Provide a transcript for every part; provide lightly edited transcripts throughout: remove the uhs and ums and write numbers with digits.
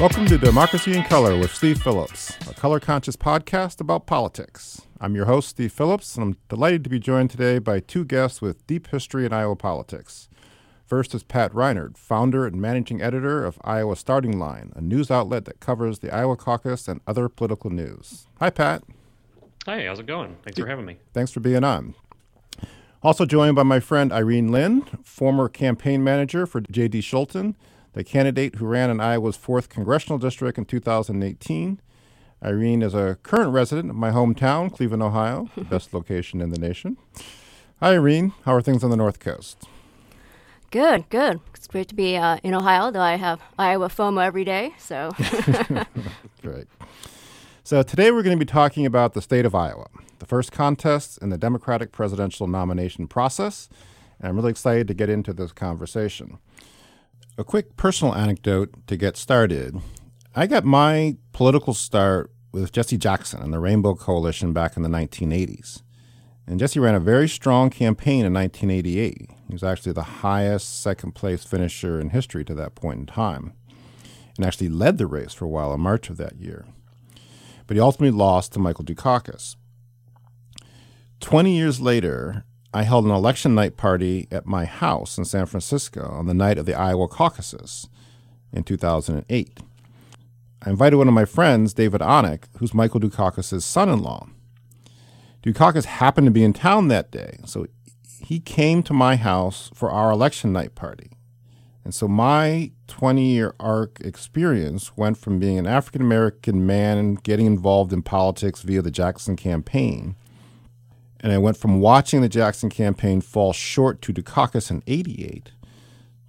Welcome to Democracy in Color with Steve Phillips, a color-conscious podcast about politics. I'm your host, Steve Phillips, and I'm delighted to be joined today by two guests with deep history in Iowa politics. First is Pat Reinert, founder and managing editor of Iowa Starting Line, a news outlet that covers the Iowa caucus and other political news. Hi, Pat. Hi, how's it going? Thanks for having me. Thanks for being on. Also joined by my friend Irene Lynn, former campaign manager for J.D. Scholten, the candidate who ran in Iowa's 4th Congressional District in 2018. Irene is a current resident of my hometown, Cleveland, Ohio, the best location in the nation. Hi, Irene. How are things on the North Coast? Good. It's great to be in Ohio, though I have Iowa FOMO every day, so. Great. So today we're going to be talking about the state of Iowa, the first contest in the Democratic presidential nomination process, and I'm really excited to get into this conversation. A quick personal anecdote to get started. I got my political start with Jesse Jackson and the Rainbow Coalition back in the 1980s. And Jesse ran a very strong campaign in 1988. He was actually the highest second-place finisher in history to that point in time, and actually led the race for a while in March of that year. But he ultimately lost to Michael Dukakis. 20 years later, I held an election night party at my house in San Francisco on the night of the Iowa caucuses in 2008. I invited one of my friends, David Onick, who's Michael Dukakis' son-in-law. Dukakis happened to be in town that day, so he came to my house for our election night party. And so my 20-year arc experience went from being an African-American man getting involved in politics via the Jackson campaign, and I went from watching the Jackson campaign fall short to Dukakis in 88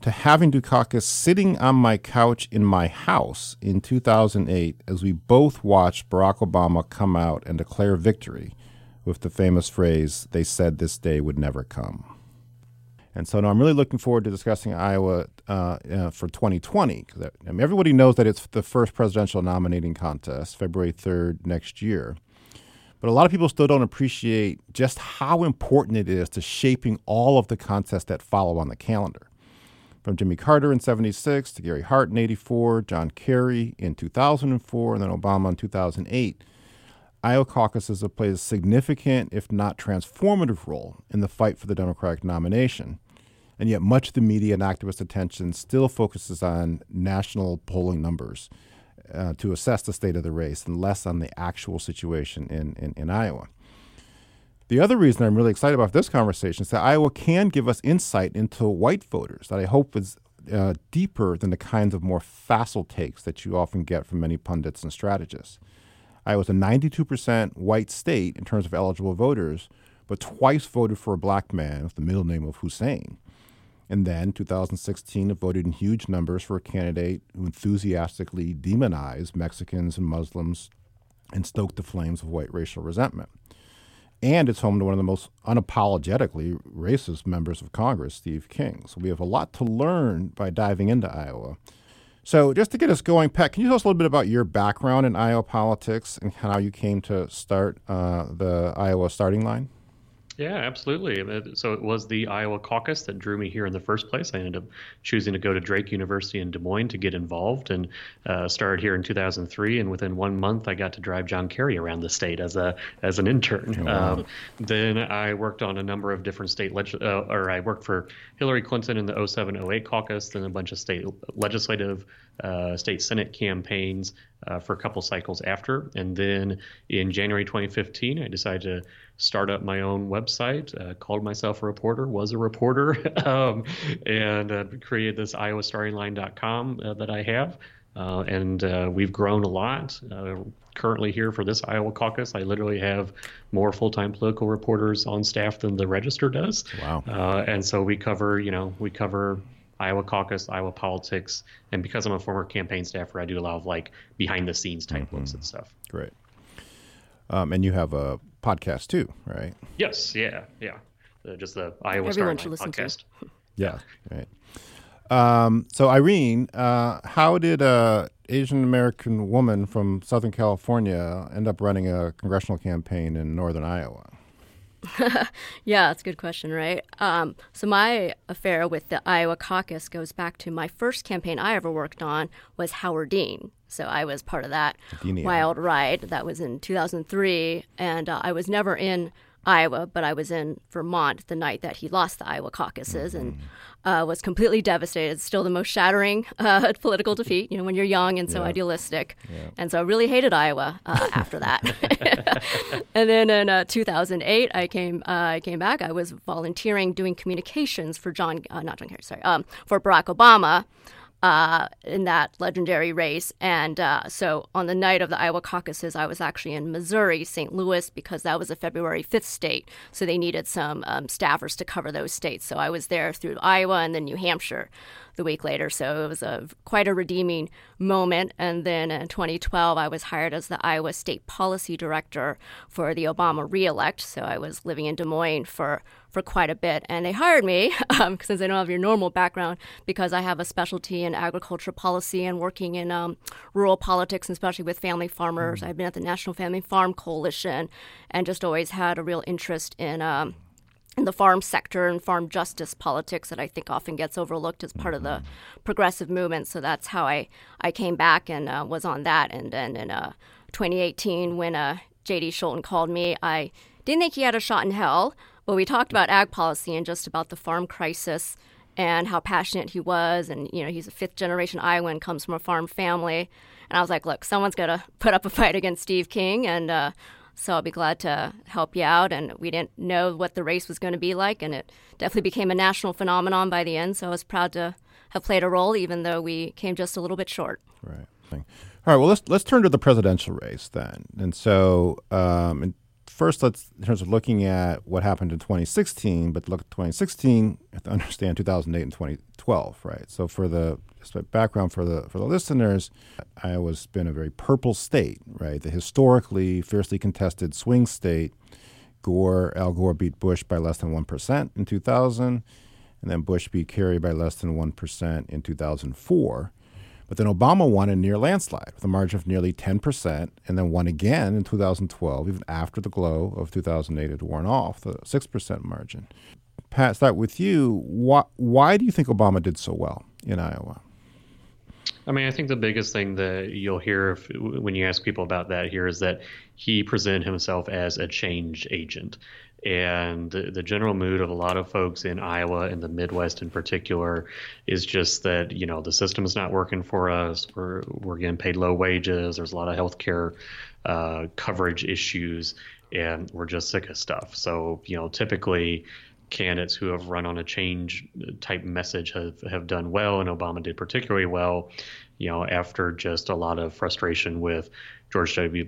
to having Dukakis sitting on my couch in my house in 2008 as we both watched Barack Obama come out and declare victory with the famous phrase, "They said this day would never come." And so now I'm really looking forward to discussing Iowa for 2020. I mean, everybody knows that it's the first presidential nominating contest, February 3rd next year. But a lot of people still don't appreciate just how important it is to shaping all of the contests that follow on the calendar. From Jimmy Carter in 76 to Gary Hart in 84, John Kerry in 2004, and then Obama in 2008, Iowa caucuses have played a significant, if not transformative, role in the fight for the Democratic nomination. And yet much of the media and activist attention still focuses on national polling numbers to assess the state of the race and less on the actual situation in Iowa. The other reason I'm really excited about this conversation is that Iowa can give us insight into white voters that I hope is deeper than the kinds of more facile takes that you often get from many pundits and strategists. Iowa's a 92% white state in terms of eligible voters, but twice voted for a black man with the middle name of Hussein. And then, 2016, voted in huge numbers for a candidate who enthusiastically demonized Mexicans and Muslims and stoked the flames of white racial resentment. And it's home to one of the most unapologetically racist members of Congress, Steve King. So we have a lot to learn by diving into Iowa. So just to get us going, Pat, can you tell us a little bit about your background in Iowa politics and how you came to start the Iowa Starting Line? Yeah, absolutely. So it was the Iowa caucus that drew me here in the first place. I ended up choosing to go to Drake University in Des Moines to get involved, and started here in 2003. And within 1 month, I got to drive John Kerry around the state as an intern. Oh, wow. Then I worked on a number of different state I worked for Hillary Clinton in the 07-08 caucus, then a bunch of state legislative, state Senate campaigns for a couple cycles after. And then in January 2015, I decided to start up my own website, called myself a reporter, was a reporter, and created this iowastartingline.com that I have. And we've grown a lot. Currently here for this Iowa caucus, I literally have more full-time political reporters on staff than the Register does. Wow. And so we cover Iowa caucus, Iowa politics, and because I'm a former campaign staffer, I do a lot of behind-the-scenes type looks and stuff. Great. And you have a podcast too, right? Yes. Yeah. Just the Iowa Starting Line podcast. Yeah. Right. So Irene, how did an Asian American woman from Southern California end up running a congressional campaign in Northern Iowa? Yeah, that's a good question, right? So my affair with the Iowa caucus goes back to my first campaign I ever worked on was Howard Dean. So I was part of that wild ride. That was in 2003, and I was never in Iowa, but I was in Vermont the night that he lost the Iowa caucuses and was completely devastated. Still the most shattering political defeat, you know, when you're young and so idealistic. Yeah. And so I really hated Iowa after that. And then in 2008, I came back. I was volunteering doing communications for for Barack Obama. In that legendary race. And so on the night of the Iowa caucuses, I was actually in Missouri, St. Louis, because that was a February 5th state. So they needed some staffers to cover those states. So I was there through Iowa and then New Hampshire the week later. So it was quite a redeeming moment. And then in 2012, I was hired as the Iowa State Policy Director for the Obama reelect. So I was living in Des Moines for quite a bit. And they hired me, since they don't have your normal background, because I have a specialty in agriculture policy and working in rural politics, and especially with family farmers. Mm-hmm. I've been at the National Family Farm Coalition and just always had a real interest in the farm sector and farm justice politics that I think often gets overlooked as part of the progressive movement. So that's how I came back and was on that. And then in 2018, when J.D. Scholten called me, I didn't think he had a shot in hell. Well, we talked about ag policy and just about the farm crisis and how passionate he was. And, you know, he's a fifth-generation Iowan, comes from a farm family. And I was like, look, someone's got to put up a fight against Steve King, and so I'll be glad to help you out. And we didn't know what the race was going to be like, and it definitely became a national phenomenon by the end. So I was proud to have played a role, even though we came just a little bit short. Right. All right, well, let's turn to the presidential race then. And so first, in terms of looking at what happened in 2016, but to look at 2016, you have to understand 2008 and 2012, right? So for the listeners, Iowa's been a very purple state, right? The historically fiercely contested swing state. Al Gore beat Bush by less than 1% in 2000, and then Bush beat Kerry by less than 1% in 2004. But then Obama won a near landslide with a margin of nearly 10%, and then won again in 2012, even after the glow of 2008 had worn off, the 6% margin. Pat, start with you. Why do you think Obama did so well in Iowa? I mean, I think the biggest thing that you'll hear when you ask people about that here is that he presented himself as a change agent. And the general mood of a lot of folks in Iowa and the Midwest in particular is just that, you know, the system is not working for us. We're getting paid low wages. There's a lot of healthcare coverage issues, and we're just sick of stuff. So, you know, typically candidates who have run on a change type message have done well, and Obama did particularly well, you know, after just a lot of frustration with George W.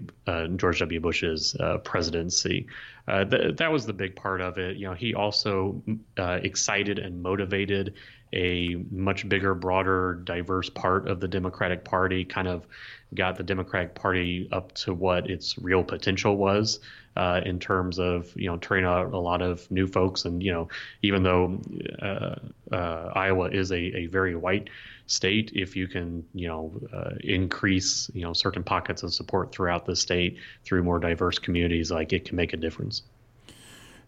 Bush's presidency. That was the big part of it. You know, he also excited and motivated a much bigger, broader, diverse part of the Democratic Party, kind of got the Democratic Party up to what its real potential was in terms of, you know, turning out a lot of new folks. And, you know, even though Iowa is a very white state, if you can, you know, increase, you know, certain pockets of support throughout the state through more diverse communities, like, it can make a difference.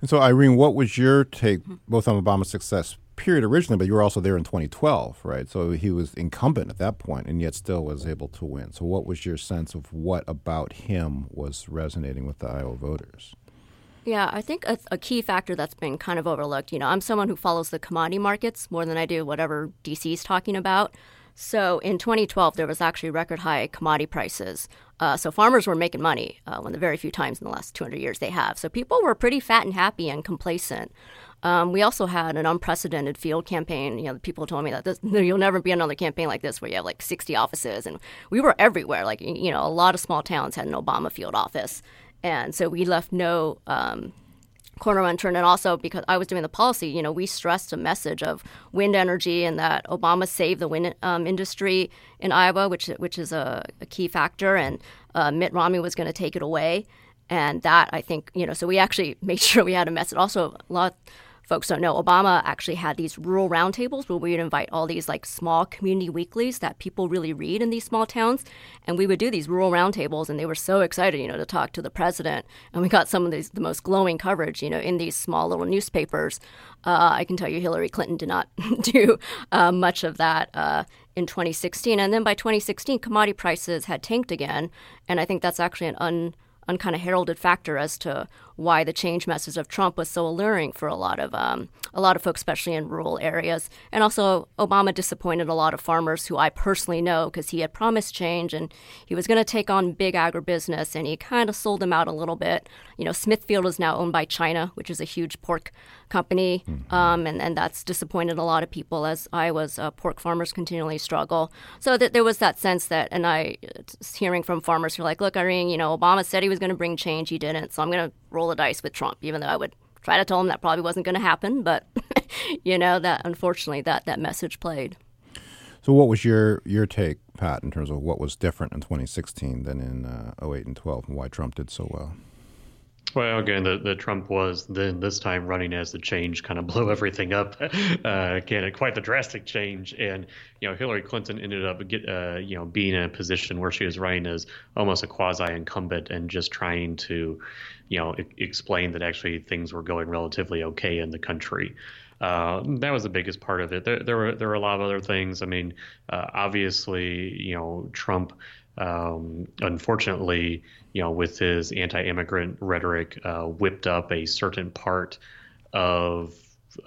And so, Irene, what was your take both on Obama's success period originally, but you were also there in 2012, right? So he was incumbent at that point and yet still was able to win. So what was your sense of what about him was resonating with the Iowa voters? Yeah, I think a key factor that's been kind of overlooked, you know, I'm someone who follows the commodity markets more than I do whatever D.C. is talking about. So in 2012, there was actually record high commodity prices. So farmers were making money one of the very few times in the last 200 years they have. So people were pretty fat and happy and complacent. We also had an unprecedented field campaign. You know, people told me that you'll never be another campaign like this where you have like 60 offices. And we were everywhere. Like, you know, a lot of small towns had an Obama field office. And so we left no corner unturned. And also because I was doing the policy, you know, we stressed a message of wind energy and that Obama saved the wind industry in Iowa, which is a key factor. And Mitt Romney was going to take it away. And that, I think, you know, so we actually made sure we had a message. Also, a lot folks don't know, Obama actually had these rural roundtables where we would invite all these like small community weeklies that people really read in these small towns. And we would do these rural roundtables, and they were so excited, you know, to talk to the president. And we got some of these, the most glowing coverage, you know, in these small little newspapers. I can tell you Hillary Clinton did not do much of that in 2016. And then by 2016, commodity prices had tanked again. And I think that's actually an kind of heralded factor as to why the change message of Trump was so alluring for a lot of folks, especially in rural areas. And also, Obama disappointed a lot of farmers who I personally know, because he had promised change and he was going to take on big agribusiness, and he kind of sold them out a little bit. You know, Smithfield is now owned by China, which is a huge pork company, and that's disappointed a lot of people, as Iowa's pork farmers continually struggle. So there was that sense that, and I hearing from farmers who are like, look, Irene, you know, Obama said he was going to bring change, he didn't, so I'm going to roll the dice with Trump, even though I would try to tell him that probably wasn't going to happen. But, you know, that unfortunately that message played. So what was your take, Pat, in terms of what was different in 2016 than in 08 and 12 and why Trump did so well? Well, again, the Trump was then this time running as the change kind of blew everything up. Again, quite the drastic change. And, you know, Hillary Clinton ended up, being in a position where she was running as almost a quasi-incumbent and just trying to, you know, explain that actually things were going relatively okay in the country. That was the biggest part of it. There were a lot of other things. I mean, obviously, you know, Trump, unfortunately, you know, with his anti-immigrant rhetoric, whipped up a certain part of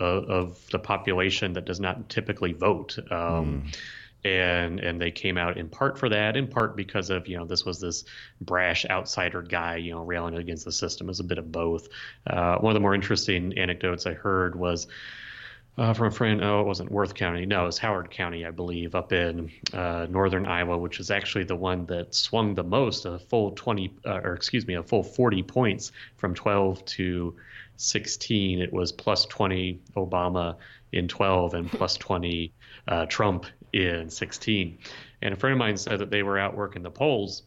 the population that does not typically vote. And they came out in part for that, in part because of, you know, this brash outsider guy, you know, railing against the system. It was a bit of both. One of the more interesting anecdotes I heard was from a friend, it wasn't Worth County. No, it was Howard County, I believe, up in northern Iowa, which is actually the one that swung the most, a full 40 points from 12 to 16. It was plus 20 Obama in 12 and plus 20 Trump in 16. And a friend of mine said that they were out working the polls,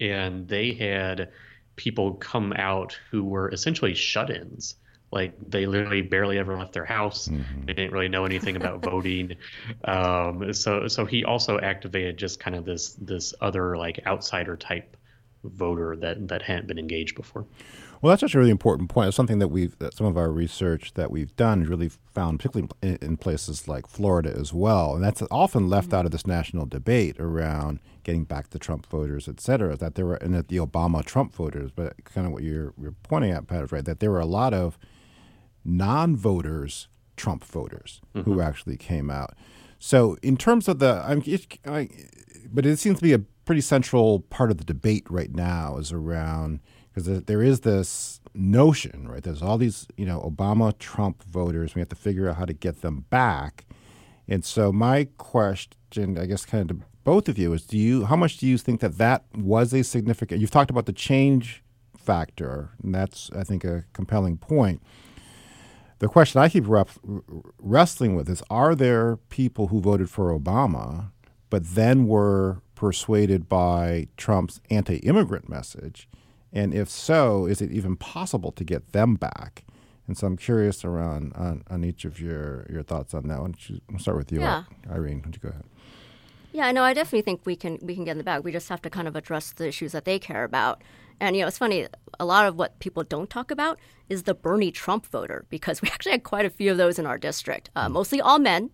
and they had people come out who were essentially shut-ins. Like, they literally barely ever left their house. Mm-hmm. They didn't really know anything about voting. So he also activated just kind of this other, like, outsider type voter that hadn't been engaged before. Well, that's such a really important point. It's something that some of our research that we've done really found, particularly in places like Florida as well. And that's often left out of this national debate around getting back the Trump voters, et cetera, that the Obama-Trump voters. But kind of what you're pointing at, Pat, is right, that there were a lot of non-voters, Trump voters, who actually came out. So in terms of but it seems to be a pretty central part of the debate right now is around, because there is this notion, right? There's all these, you know, Obama, Trump voters. We have to figure out how to get them back. And so my question, I guess, kind of to both of you is, how much do you think that was a significant? You've talked about the change factor, and that's, I think, a compelling point. The question I keep wrestling with is, are there people who voted for Obama but then were persuaded by Trump's anti-immigrant message? And if so, is it even possible to get them back? And so I'm curious around on each of your thoughts on that. Why don't you, I'll start with you, Irene. Why don't you go ahead? Yeah, no, I definitely think we can get them back. We just have to kind of address the issues that they care about. And, you know, it's funny, a lot of what people don't talk about is the Bernie Trump voter, because we actually had quite a few of those in our district, mostly all men,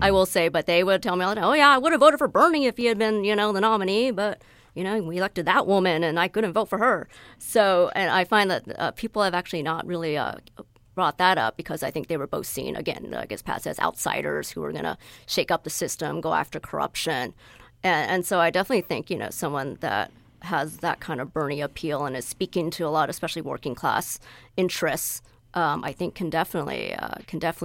I will say. But they would tell me, oh, yeah, I would have voted for Bernie if he had been, you know, the nominee. But, you know, we elected that woman and I couldn't vote for her. So, and I find that people have actually not really brought that up, because I think they were both seen, again, I guess Pat says, outsiders who were going to shake up the system, go after corruption. And so I definitely think, you know, someone that has that kind of Bernie appeal and is speaking to a lot, especially working class interests, I think can definitely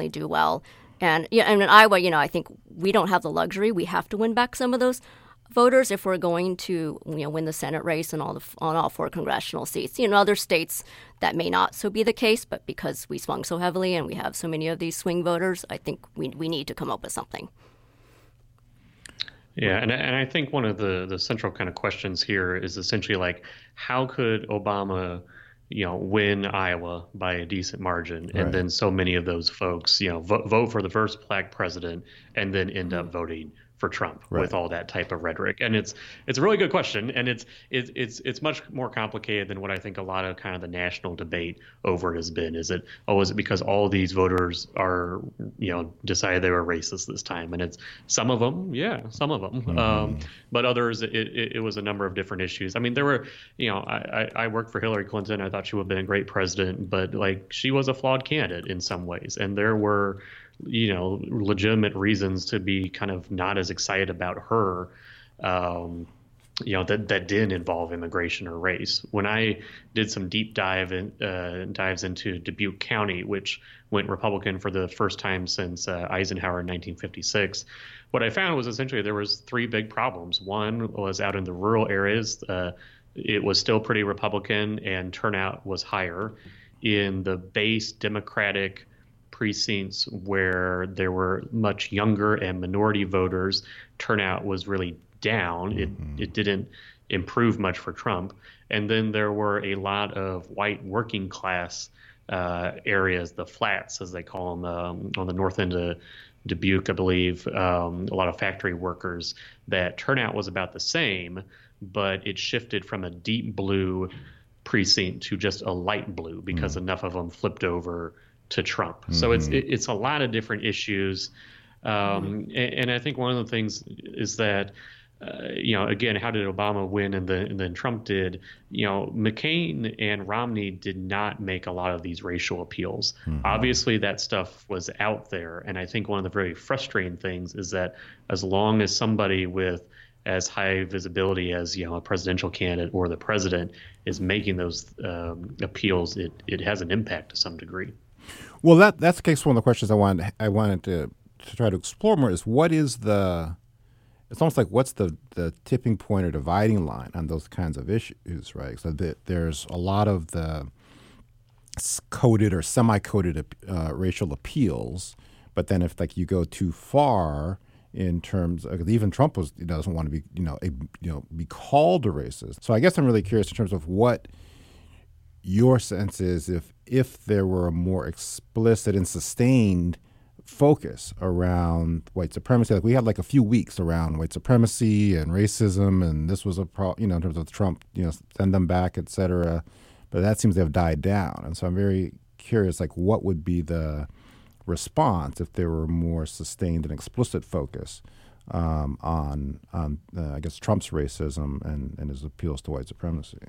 do well. And yeah, and in Iowa, you know, I think we don't have the luxury. We have to win back some of those voters if we're going to, you know, win the Senate race and on all four congressional seats. You know, other states that may not so be the case, but because we swung so heavily and we have so many of these swing voters, I think we need to come up with something. Yeah, and I think one of the central kind of questions here is essentially like, how could Obama win Iowa by a decent margin. Right. And then so many of those folks, vote for the first black president and then end up voting for Trump with all that type of rhetoric. And it's a really good question. And it's much more complicated than what I think a lot of kind of the national debate over it has been. Is it because all these voters are, decided they were racist this time? And it's some of them. Yeah. Some of them. Mm-hmm. But others, it was a number of different issues. I mean, there were, I worked for Hillary Clinton. I thought she would have been a great president, but she was a flawed candidate in some ways. And there were, legitimate reasons to be kind of not as excited about her, that didn't involve immigration or race. When I did some deep dives into Dubuque County, which went Republican for the first time since Eisenhower in 1956, what I found was essentially there was three big problems. One was out in the rural areas. It was still pretty Republican and turnout was higher. In the base Democratic precincts where there were much younger and minority voters, turnout was really down. Mm-hmm. It didn't improve much for Trump. And then there were a lot of white working class areas, the flats, as they call them, on the north end of Dubuque, I believe, a lot of factory workers, that turnout was about the same, but it shifted from a deep blue precinct to just a light blue because enough of them flipped over to Trump. So it's a lot of different issues. And I think one of the things is that, again, how did Obama win and then Trump did? McCain and Romney did not make a lot of these racial appeals. Mm-hmm. Obviously, that stuff was out there. And I think one of the very frustrating things is that as long as somebody with as high visibility as, a presidential candidate or the president is making those appeals, it has an impact to some degree. Well, that's the case. One of the questions I wanted to try to explore more is what's the tipping point or dividing line on those kinds of issues, right? So there's a lot of the coded or semi-coded racial appeals, but then if you go too far in terms of, even Trump doesn't want to be be called a racist. So I guess I'm really curious in terms of what your sense is if there were a more explicit and sustained focus around white supremacy. We had a few weeks around white supremacy and racism, and this was a problem, in terms of Trump, send them back, et cetera. But that seems to have died down. And so I'm very curious, what would be the response if there were more sustained and explicit focus on I guess, Trump's racism and his appeals to white supremacy?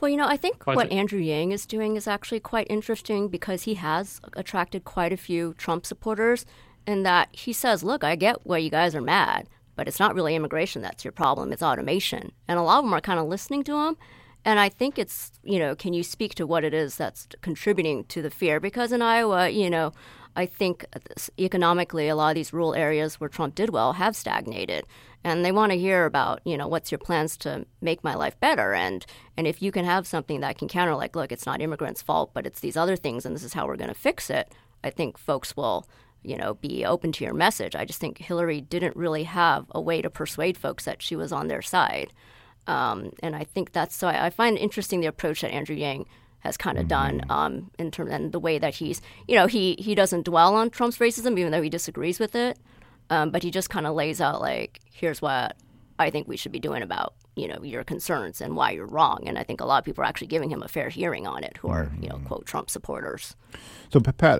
Well, I think what Andrew Yang is doing is actually quite interesting because he has attracted quite a few Trump supporters in that he says, look, I get why you guys are mad, but it's not really immigration that's your problem. It's automation. And a lot of them are kind of listening to him. And I think it's, can you speak to what it is that's contributing to the fear? Because in Iowa, I think economically a lot of these rural areas where Trump did well have stagnated. And they want to hear about, what's your plans to make my life better? And if you can have something that can counter, look, it's not immigrants' fault, but it's these other things, and this is how we're going to fix it, I think folks will, be open to your message. I just think Hillary didn't really have a way to persuade folks that she was on their side. And I think that's – so I find interesting the approach that Andrew Yang has kind of done and the way that he's – he doesn't dwell on Trump's racism even though he disagrees with it. But he just kind of lays out, here's what I think we should be doing about, your concerns and why you're wrong. And I think a lot of people are actually giving him a fair hearing on it who are, quote, Trump supporters. So, Pat,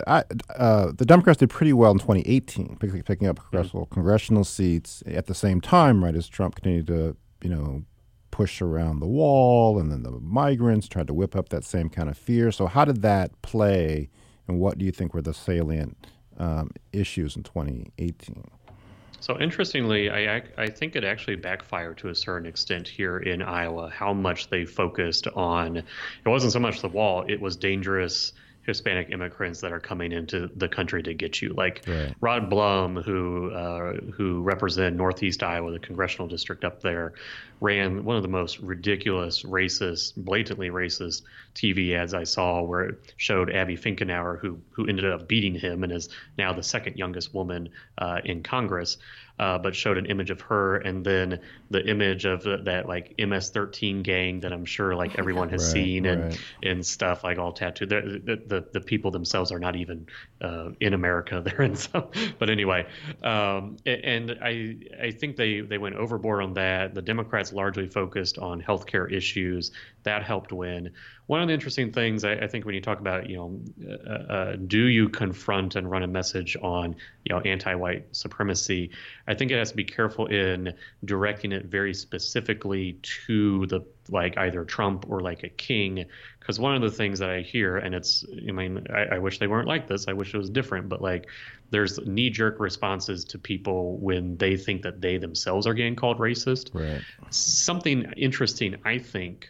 the Democrats did pretty well in 2018, picking up congressional seats at the same time, right, as Trump continued to, push around the wall. And then the migrants tried to whip up that same kind of fear. So how did that play, and what do you think were the salient issues in 2018? So interestingly, I think it actually backfired to a certain extent here in Iowa, how much they focused on, it wasn't so much the wall, it was dangerous Hispanic immigrants that are coming into the country to get you. Rod Blum, who represented Northeast Iowa, the congressional district up there, ran one of the most ridiculous, racist, blatantly racist TV ads I saw, where it showed Abby Finkenauer, who ended up beating him and is now the second youngest woman in Congress. but showed an image of her and then the image of that like MS-13 gang that I'm sure like everyone has seen and stuff like all tattooed. The people themselves are not even in America. They're in some. But anyway, and I think they went overboard on that. The Democrats largely focused on healthcare issues. That helped win. One of the interesting things I think when you talk about, do you confront and run a message on, anti-white supremacy? I think it has to be careful in directing it very specifically to the like either Trump or like a King, because one of the things that I hear, and it's, I wish they weren't like this. I wish it was different, but like there's knee-jerk responses to people when they think that they themselves are getting called racist. Right. Something interesting, I think,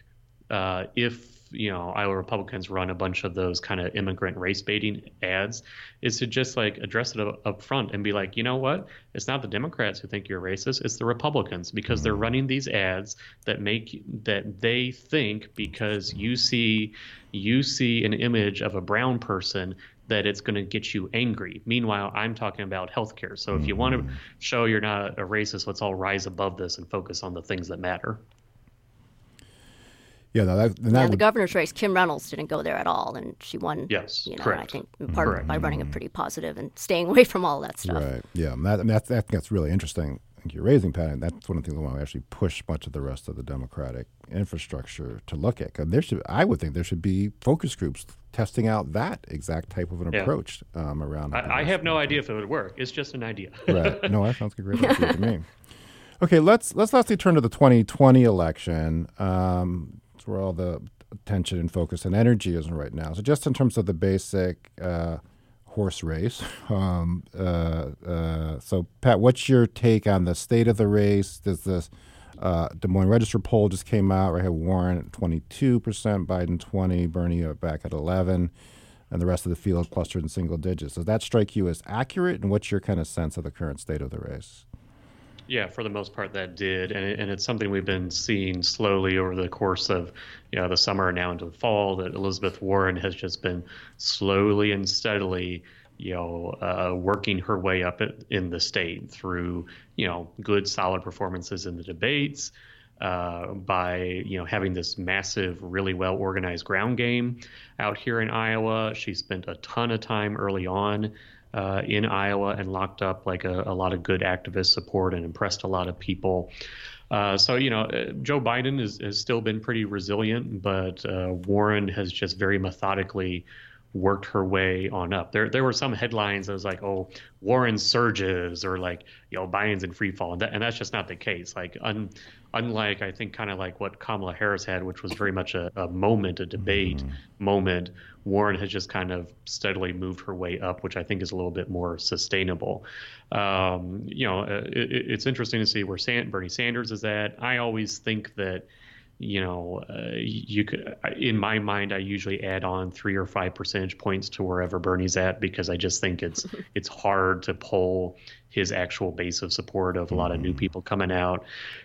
if Iowa Republicans run a bunch of those kind of immigrant race baiting ads, is to just like address it up front and be like, you know what? It's not the Democrats who think you're racist. It's the Republicans, because they're running these ads that they think because you see an image of a brown person that it's going to get you angry. Meanwhile, I'm talking about healthcare. So if you want to show you're not a racist, let's all rise above this and focus on the things that matter. Yeah, no, the governor's race, Kim Reynolds didn't go there at all, and she won. Yes, correct. I think in part by running a pretty positive and staying away from all that stuff. Right. Yeah, I think that's really interesting. I think you're raising, Pat, and that's one of the things I want to actually push much of the rest of the Democratic infrastructure to look at. I would think there should be focus groups testing out that exact type of an approach around. I have no idea if it would work. It's just an idea. Right. No, that sounds like a great idea to me. Okay, let's lastly turn to the 2020 election. Where all the attention and focus and energy is right now. So just in terms of the basic horse race, so Pat, what's your take on the state of the race? Does this Des Moines Register poll just came out, right? I had Warren at 22%, Biden 20%, Bernie back at 11%, and the rest of the field clustered in single digits. Does that strike you as accurate, and what's your kind of sense of the current state of the race? Yeah, for the most part, that did, and it's something we've been seeing slowly over the course of, the summer and now into the fall. That Elizabeth Warren has just been slowly and steadily, working her way up in the state through, good solid performances in the debates, by having this massive, really well organized ground game out here in Iowa. She spent a ton of time early on. In Iowa and locked up like a lot of good activist support and impressed a lot of people. So Joe Biden has still been pretty resilient, but Warren has just very methodically worked her way on up. There were some headlines that was like, oh, Warren surges, or like, Biden's in free fall. And that's just not the case. Like, unlike, I think, kind of like what Kamala Harris had, which was very much a moment, a debate moment, Warren has just kind of steadily moved her way up, which I think is a little bit more sustainable. It's interesting to see where Bernie Sanders is at. I always think that, you could, in my mind, I usually add on 3 or 5 percentage points to wherever Bernie's at, because I just think it's hard to poll his actual base of support of a lot of new people coming out.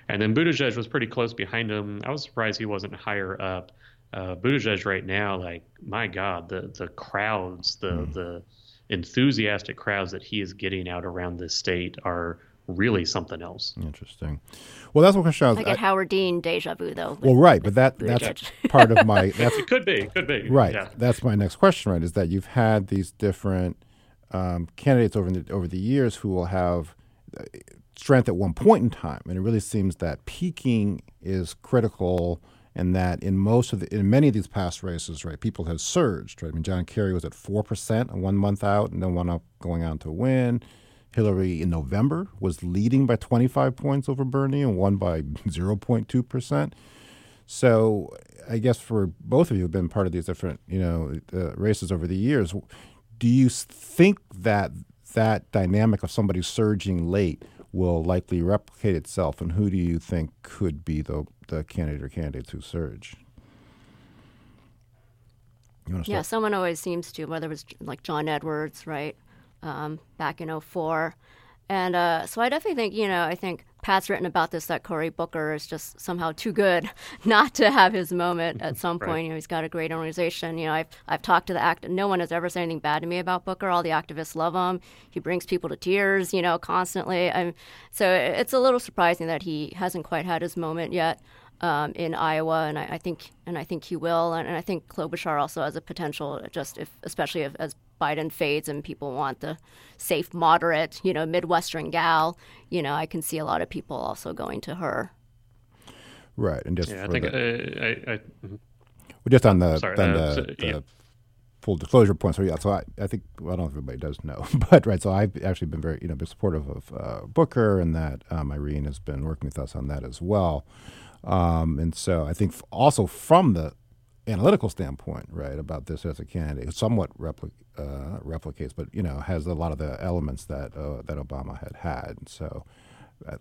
And then Buttigieg was pretty close behind him. I was surprised he wasn't higher up. Buttigieg right now, like, my God, the crowds, the enthusiastic crowds that he is getting out around this state are really something else. Interesting. Well, that's what question I was. I get Howard Dean deja vu, though. Well, right, but that's part of my. It could be. Right, yeah. That's my next question. Right, is that you've had these different candidates over the years who will have strength at one point in time, and it really seems that peaking is critical, and that in many of these past races, right, people have surged. Right, John Kerry was at 4% 1 month out, and then wound up going on to win. Hillary in November was leading by 25 points over Bernie and won by 0.2%. So I guess for both of you who've been part of these different, races over the years, do you think that that dynamic of somebody surging late will likely replicate itself? And who do you think could be the candidate or candidates who surge? Yeah, someone always seems to, whether it was like John Edwards, right? Back in 2004. And so I definitely think, I think Pat's written about this, that Cory Booker is just somehow too good not to have his moment at some point. Right. You know, he's got a great organization. You know, I've talked to the no one has ever said anything bad to me about Booker. All the activists love him. He brings people to tears, you know, constantly. So it's a little surprising that he hasn't quite had his moment yet in Iowa, and I think he will. And I think Klobuchar also has a potential, just especially as Biden fades and people want the safe, moderate, you know, Midwestern gal. You know, I can see a lot of people also going to her. Right, and just I think, full disclosure point. So yeah, I don't know if everybody does know, but right. So I've actually been very, you know, supportive of Booker, and that Irene has been working with us on that as well. And so I think also from the analytical standpoint, right, about this as a candidate, somewhat replicates, but you know, has a lot of the elements that Obama had. And so,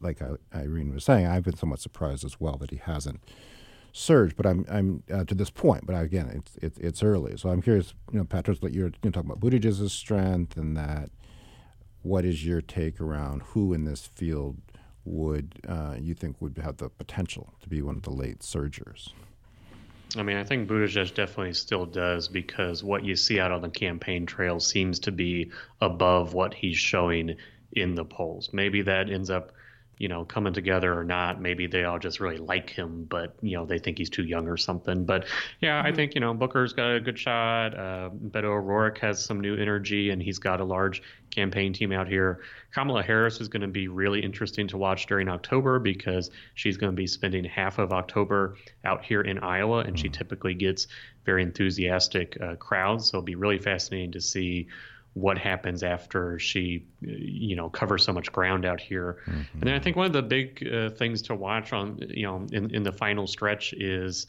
like Irene was saying, I've been somewhat surprised as well that he hasn't surged. But I'm to this point. But again, it's early. So I'm curious, you know, Patrick, what you're talking about Buttigieg's strength and that. What is your take around who in this field would you think would have the potential to be one of the late surgers? I mean, I think Buttigieg definitely still does, because what you see out on the campaign trail seems to be above what he's showing in the polls. Maybe that ends up, you know, coming together or not. Maybe they all just really like him, but, you know, they think he's too young or something. But, yeah, I think, you know, Booker's got a good shot. Beto O'Rourke has some new energy, and he's got a large campaign team out here. Kamala Harris is going to be really interesting to watch during October, because she's going to be spending half of October out here in Iowa, and she typically gets very enthusiastic crowds. So it'll be really fascinating to see what happens after she, you know, covers so much ground out here. Mm-hmm. And then I think one of the big things to watch on, you know, in the final stretch is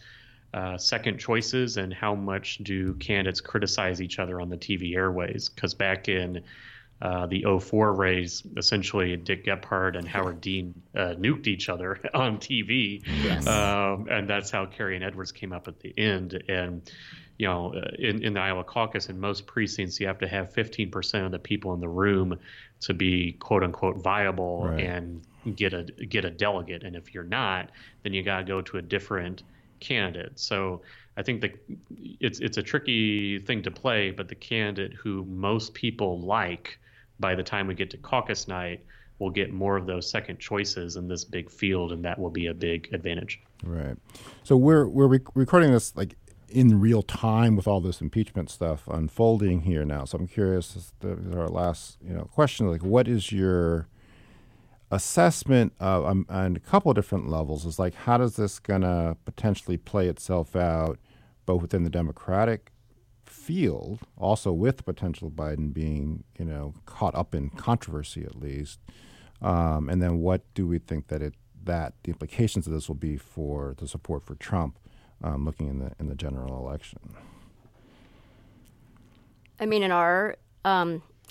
second choices and how much do candidates criticize each other on the TV airways. Because back in the 2004 race, essentially Dick Gephardt and Howard Dean nuked each other on TV. Yes. And that's how Kerry and Edwards came up at the end. And, you know, in the Iowa caucus, in most precincts, you have to have 15% of the people in the room to be, quote unquote, viable, right, and get a delegate. And if you're not, then you got to go to a different candidate. So I think it's a tricky thing to play, but the candidate who most people like by the time we get to caucus night will get more of those second choices in this big field, and that will be a big advantage. Right. So we're recording this like in real time with all this impeachment stuff unfolding here now. So I'm curious, this is our last, you know, question, like, what is your assessment of, on a couple of different levels, is like, how does this gonna potentially play itself out both within the Democratic field, also with potential Biden being, you know, caught up in controversy at least, and then what do we think that the implications of this will be for the support for Trump, looking in the general election? I mean, in our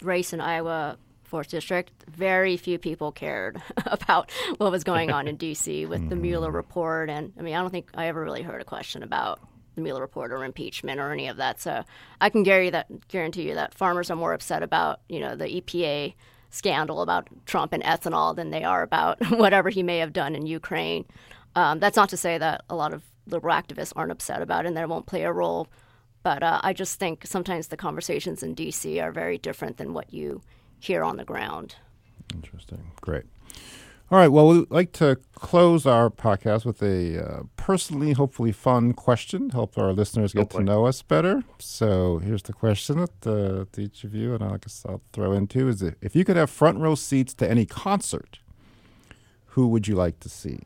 race in Iowa, 4th District, very few people cared about what was going on in D.C. with the Mueller report. And I mean, I don't think I ever really heard a question about the Mueller report or impeachment or any of that. So I can guarantee you that farmers are more upset about, you know, the EPA scandal about Trump and ethanol than they are about whatever he may have done in Ukraine. That's not to say that a lot of liberal activists aren't upset about it and that it won't play a role. But I just think sometimes the conversations in D.C. are very different than what you hear on the ground. Interesting. Great. All right. Well, we'd like to close our podcast with a personally, hopefully fun question, help our listeners get to know us better. So here's the question to each of you, and I guess I'll throw in too, is if you could have front row seats to any concert, who would you like to see?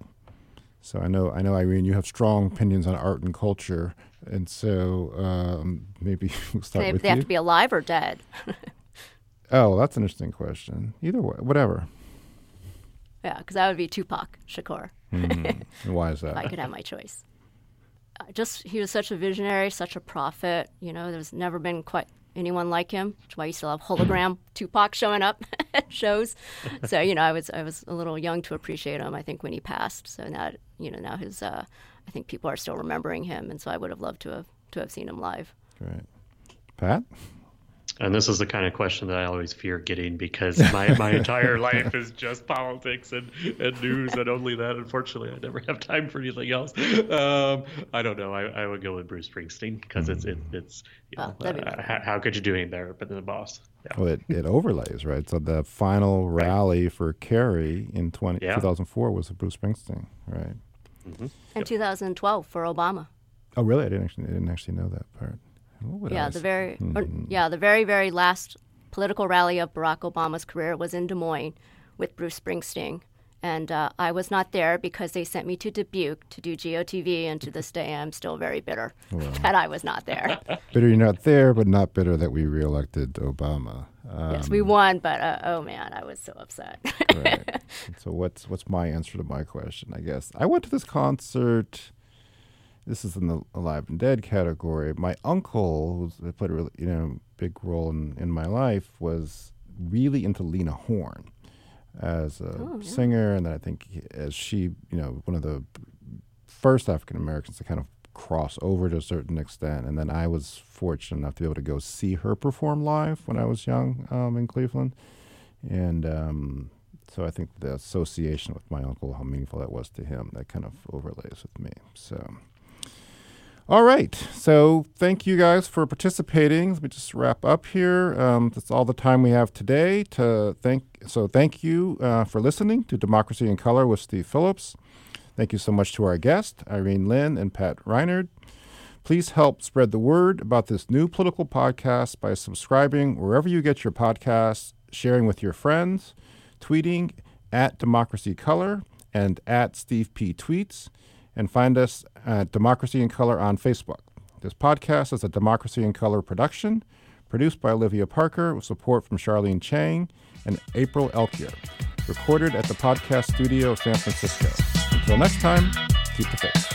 So I know, Irene, you have strong opinions on art and culture, and so maybe we'll start with you. They have to be alive or dead. Oh, that's an interesting question. Either way, whatever. Yeah, because that would be Tupac Shakur. And why is that? If I could have my choice. He was such a visionary, such a prophet. You know, there's never been quite anyone like him. That's why you still have hologram Tupac showing up at shows. So, you know, I was a little young to appreciate him, I think, when he passed. So now, you know, his I think people are still remembering him, and so I would have loved to have seen him live. Great. Pat? And this is the kind of question that I always fear getting, because my entire life is just politics and news and only that. Unfortunately, I never have time for anything else. I don't know. I would go with Bruce Springsteen, because it's how could you do any better but the boss? Yeah. Well, it overlays, right? So the final rally for Kerry in 2004 was with Bruce Springsteen, right? Mm-hmm. And 2012 for Obama. Oh, really? I didn't actually know that part. The very, very last political rally of Barack Obama's career was in Des Moines with Bruce Springsteen. And I was not there because they sent me to Dubuque to do GOTV, and to this day I'm still very bitter that I was not there. Bitter you're not there, but not bitter that we reelected Obama. Yes, we won, but oh man, I was so upset. Right. So what's my answer to my question, I guess? I went to this concert. This is in the alive and dead category. My uncle, who played a really, big role in my life, was really into Lena Horne as a singer, and then I think as she, one of the first African Americans to kind of cross over to a certain extent. And then I was fortunate enough to be able to go see her perform live when I was young in Cleveland, and so I think the association with my uncle, how meaningful that was to him, that kind of overlays with me. So. All right. So thank you guys for participating. Let me just wrap up here. That's all the time we have today. Thank you for listening to Democracy in Color with Steve Phillips. Thank you so much to our guests, Irene Lynn and Pat Reinert. Please help spread the word about this new political podcast by subscribing wherever you get your podcasts, sharing with your friends, tweeting at Democracy Color and at Steve P. Tweets. And find us at Democracy in Color on Facebook. This podcast is a Democracy in Color production, produced by Olivia Parker, with support from Charlene Chang and April Elkier, recorded at the podcast studio of San Francisco. Until next time, keep the faith.